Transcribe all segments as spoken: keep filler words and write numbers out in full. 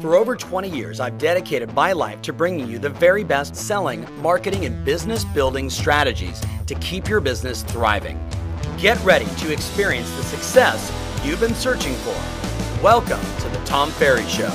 For over twenty years, I've dedicated my life to bringing you the very best selling, marketing, and business building strategies to keep your business thriving. Get ready to experience the success you've been searching for. Welcome to The Tom Ferry Show.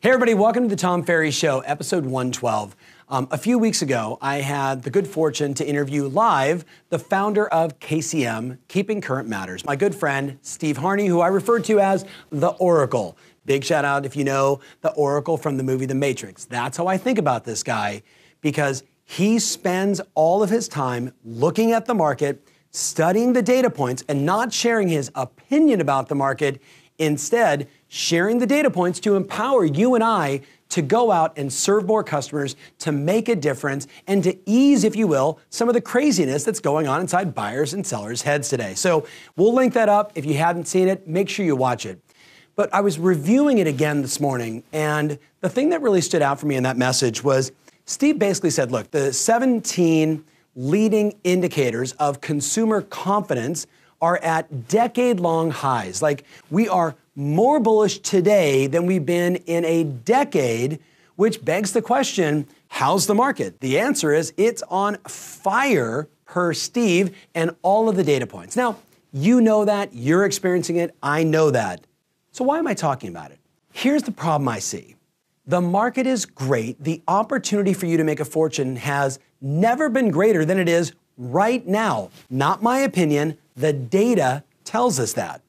Hey everybody, welcome to The Tom Ferry Show, episode one twelve. Um, a few weeks ago, I had the good fortune to interview live the founder of K C M, Keeping Current Matters, my good friend, Steve Harney, who I refer to as The Oracle. Big shout out if you know the Oracle from the movie The Matrix. That's how I think about this guy, because he spends all of his time looking at the market, studying the data points, and not sharing his opinion about the market, instead sharing the data points to empower you and I to go out and serve more customers, to make a difference, and to ease, if you will, some of the craziness that's going on inside buyers and sellers' heads today. So we'll link that up. If you haven't seen it, make sure you watch it. But I was reviewing it again this morning, and the thing that really stood out for me in that message was Steve basically said, look, the seventeen leading indicators of consumer confidence are at decade-long highs. Like, we are more bullish today than we've been in a decade, which begs the question, how's the market? The answer is it's on fire per Steve and all of the data points. Now, you know that, you're experiencing it, I know that. So why am I talking about it? Here's the problem I see. The market is great. The opportunity for you to make a fortune has never been greater than it is right now. Not my opinion. The data tells us that.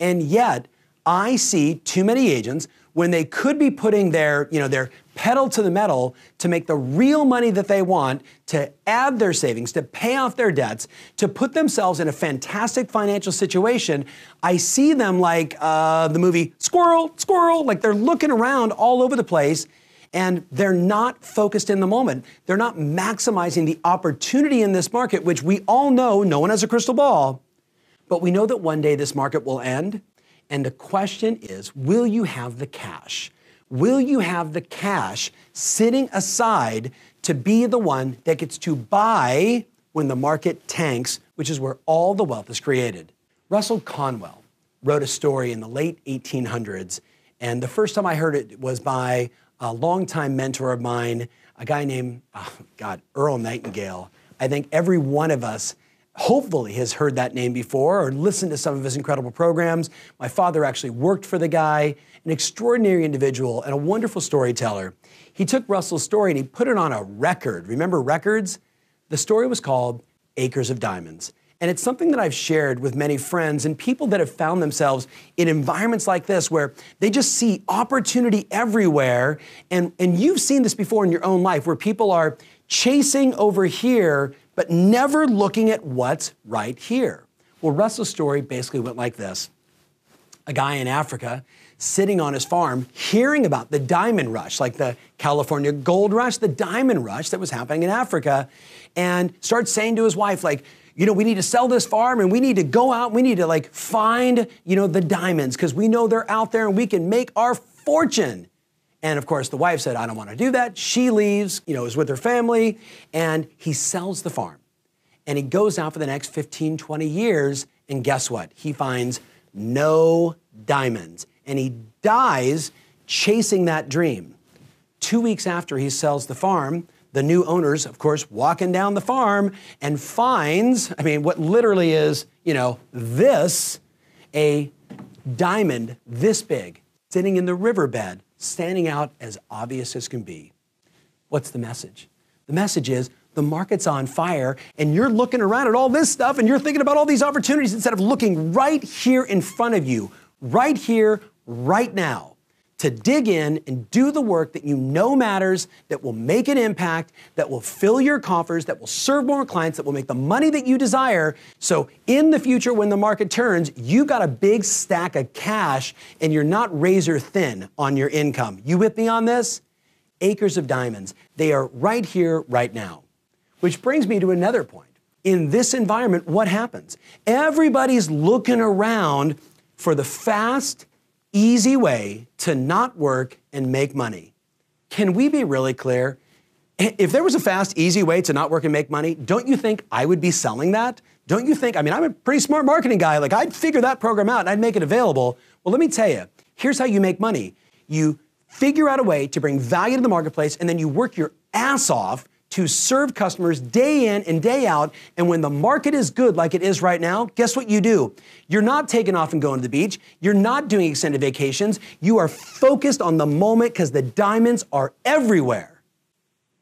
And yet, I see too many agents, when they could be putting their, you know, their pedal to the metal to make the real money that they want, to add their savings, to pay off their debts, to put themselves in a fantastic financial situation, I see them like uh, the movie Squirrel, Squirrel, like they're looking around all over the place and they're not focused in the moment. They're not maximizing the opportunity in this market, which we all know, no one has a crystal ball, but we know that one day this market will end. And the question is, will you have the cash? Will you have the cash sitting aside to be the one that gets to buy when the market tanks, which is where all the wealth is created? Russell Conwell wrote a story in the late eighteen hundreds, and the first time I heard it was by a longtime mentor of mine, a guy named, oh God, Earl Nightingale. I think every one of us hopefully has heard that name before or listened to some of his incredible programs. My father actually worked for the guy, an extraordinary individual and a wonderful storyteller. He took Russell's story and he put it on a record. Remember records? The story was called Acres of Diamonds. And it's something that I've shared with many friends and people that have found themselves in environments like this where they just see opportunity everywhere. And, and you've seen this before in your own life where people are chasing over here but never looking at what's right here. Well, Russell's story basically went like this. A guy in Africa sitting on his farm hearing about the diamond rush, like the California gold rush, the diamond rush that was happening in Africa, and starts saying to his wife, like, you know, we need to sell this farm and we need to go out, we need to like find, you know, the diamonds because we know they're out there and we can make our fortune. And of course, the wife said, I don't want to do that. She leaves, you know, is with her family, and he sells the farm. And he goes out for the next fifteen, twenty years, and guess what? He finds no diamonds, and he dies chasing that dream. Two weeks after he sells the farm, the new owner's, of course, walking down the farm and finds, I mean, what literally is, you know, this, a diamond this big, sitting in the riverbed, standing out as obvious as can be. What's the message? The message is the market's on fire and you're looking around at all this stuff and you're thinking about all these opportunities instead of looking right here in front of you, right here, right now, to dig in and do the work that you know matters, that will make an impact, that will fill your coffers, that will serve more clients, that will make the money that you desire. So in the future, when the market turns, you got a big stack of cash and you're not razor thin on your income. You with me on this? Acres of diamonds. They are right here, right now. Which brings me to another point. In this environment, what happens? Everybody's looking around for the fast, easy way to not work and make money. Can we be really clear? If there was a fast, easy way to not work and make money, don't you think I would be selling that? Don't you think, I mean, I'm a pretty smart marketing guy, like I'd figure that program out and I'd make it available. Well, let me tell you, Here's how you make money. You figure out a way to bring value to the marketplace, and then you work your ass off to serve customers day in and day out. And when the market is good like it is right now, guess what you do? You're not taking off and going to the beach. You're not doing extended vacations. You are focused on the moment because the diamonds are everywhere.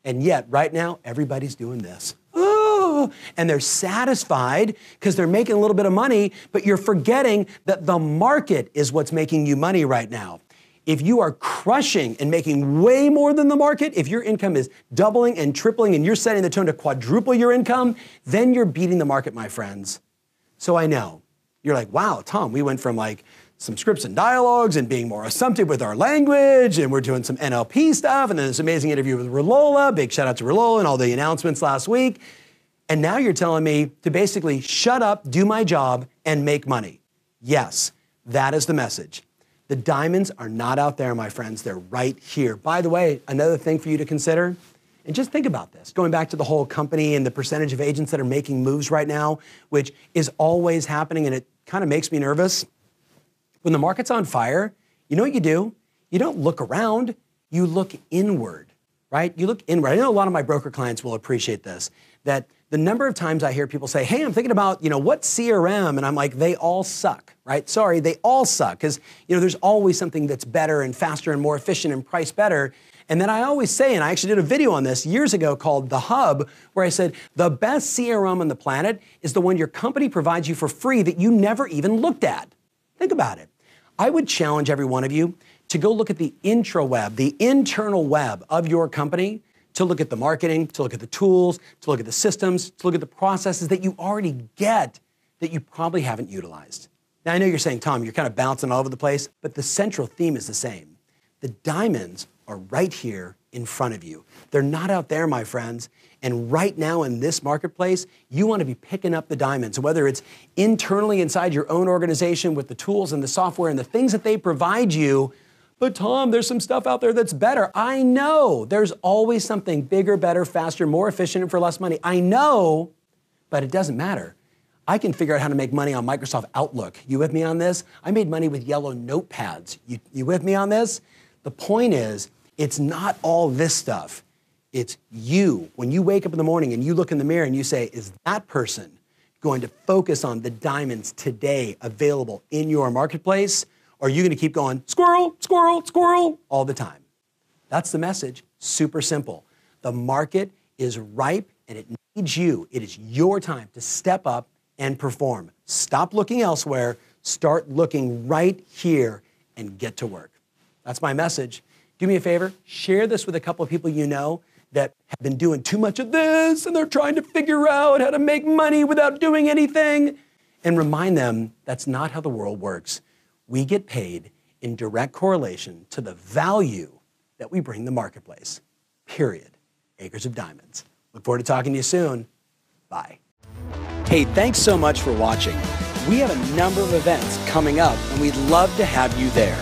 And yet, right now, everybody's doing this. Ooh, and they're satisfied because they're making a little bit of money, but you're forgetting that the market is what's making you money right now. If you are crushing and making way more than the market, if your income is doubling and tripling and you're setting the tone to quadruple your income, then you're beating the market, my friends. So I know. You're like, wow, Tom, we went from like some scripts and dialogues and being more assumptive with our language, and we're doing some N L P stuff, and then this amazing interview with Rolola. Big shout out to Rolola and all the announcements last week. And now you're telling me to basically shut up, do my job, and make money. Yes, that is the message. The diamonds are not out there, my friends. They're right here. By the way, another thing for you to consider, and just think about this, going back to the whole company and the percentage of agents that are making moves right now, which is always happening, and it kind of makes me nervous. When the market's on fire, you know what you do? You don't look around. You look inward, right? You look inward. I know a lot of my broker clients will appreciate this, that the number of times I hear people say, hey, I'm thinking about, you know, what C R M? And I'm like, they all suck, right? Sorry, they all suck. Because, you know, there's always something that's better and faster and more efficient and priced better. And then I always say, and I actually did a video on this years ago called The Hub, where I said, the best C R M on the planet is the one your company provides you for free that you never even looked at. Think about it. I would challenge every one of you to go look at the intraweb, the internal web of your company, to look at the marketing, to look at the tools, to look at the systems, to look at the processes that you already get that you probably haven't utilized. Now, I know you're saying, Tom, you're kind of bouncing all over the place, but the central theme is the same. The diamonds are right here in front of you. They're not out there, my friends. And right now in this marketplace, you want to be picking up the diamonds, whether it's internally inside your own organization with the tools and the software and the things that they provide you. But Tom, there's some stuff out there that's better. I know. There's always something bigger, better, faster, more efficient, and for less money. I know, but it doesn't matter. I can figure out how to make money on Microsoft Outlook. You with me on this? I made money with yellow notepads. You, you with me on this? The point is, it's not all this stuff. It's you. When you wake up in the morning and you look in the mirror and you say, is that person going to focus on the diamonds today available in your marketplace? Or are you going to keep going, squirrel, squirrel, squirrel, all the time? That's the message. Super simple. The market is ripe, and it needs you. It is your time to step up and perform. Stop looking elsewhere. Start looking right here and get to work. That's my message. Do me a favor. Share this with a couple of people you know that have been doing too much of this, and they're trying to figure out how to make money without doing anything. And remind them that's not how the world works. We get paid in direct correlation to the value that we bring the marketplace. Period. Acres of diamonds. Look forward to talking to you soon. Bye. Hey, thanks so much for watching. We have a number of events coming up, and we'd love to have you there.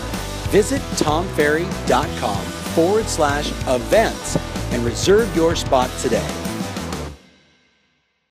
Visit tomferry.com forward slash events and reserve your spot today.